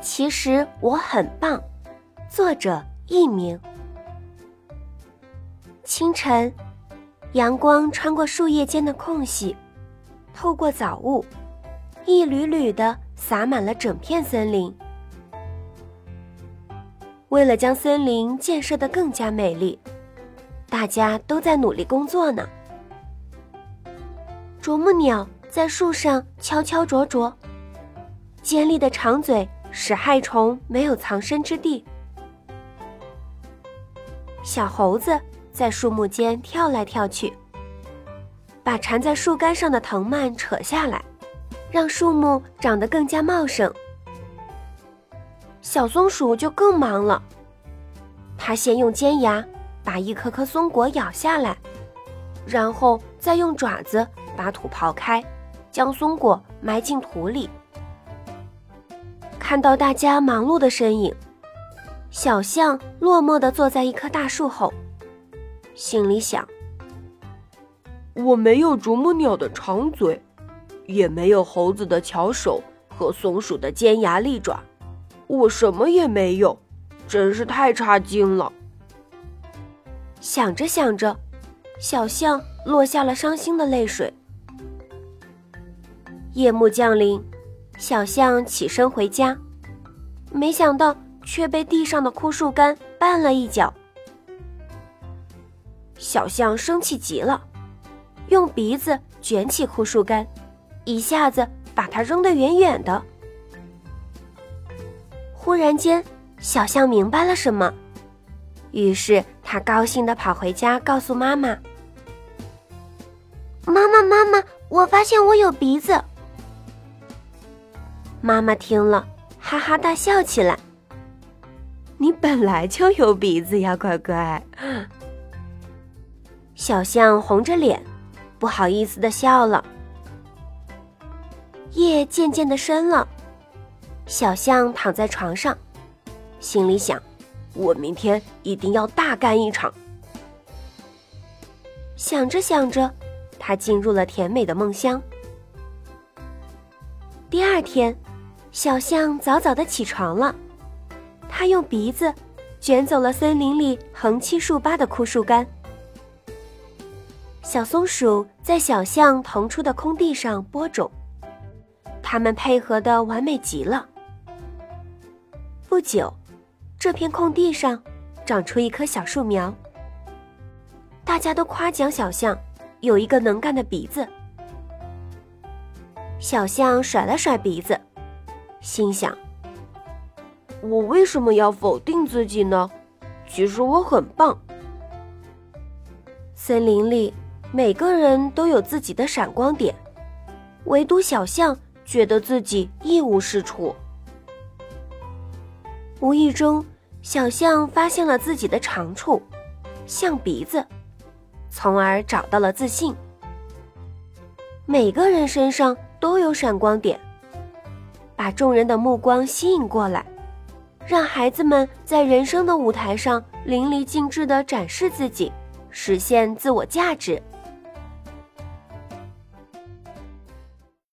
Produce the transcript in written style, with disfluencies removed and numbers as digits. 其实我很棒。作者佚名。清晨，阳光穿过树叶间的空隙，透过早雾，一缕缕地洒满了整片森林。为了将森林建设得更加美丽，大家都在努力工作呢。啄木鸟在树上敲敲啄啄，尖利的长嘴使害虫没有藏身之地。小猴子在树木间跳来跳去，把缠在树干上的藤蔓扯下来，让树木长得更加茂盛。小松鼠就更忙了，它先用尖牙把一颗颗松果咬下来，然后再用爪子把土刨开，将松果埋进土里。看到大家忙碌的身影，小象落寞地坐在一棵大树后，心里想：我没有啄木鸟的长嘴，也没有猴子的巧手和松鼠的尖牙利爪，我什么也没有，真是太差劲了。想着想着，小象落下了伤心的泪水。夜幕降临，小象起身回家，没想到却被地上的枯树干绊了一脚。小象生气极了，用鼻子卷起枯树干，一下子把它扔得远远的。忽然间，小象明白了什么，于是它高兴地跑回家告诉妈妈：妈妈，我发现我有鼻子。妈妈听了，哈哈大笑起来。你本来就有鼻子呀，乖乖。小象红着脸，不好意思地笑了。夜渐渐地深了，小象躺在床上，心里想：我明天一定要大干一场。想着想着，他进入了甜美的梦乡。第二天，小象早早地起床了，它用鼻子卷走了森林里横七竖八的枯树干。小松鼠在小象腾出的空地上播种，它们配合得完美极了。不久，这片空地上长出一棵小树苗，大家都夸奖小象有一个能干的鼻子。小象甩了甩鼻子，心想：我为什么要否定自己呢？其实我很棒。森林里每个人都有自己的闪光点，唯独小象觉得自己一无是处。无意中，小象发现了自己的长处，象鼻子，从而找到了自信。每个人身上都有闪光点，把众人的目光吸引过来，让孩子们在人生的舞台上淋漓尽致地展示自己，实现自我价值。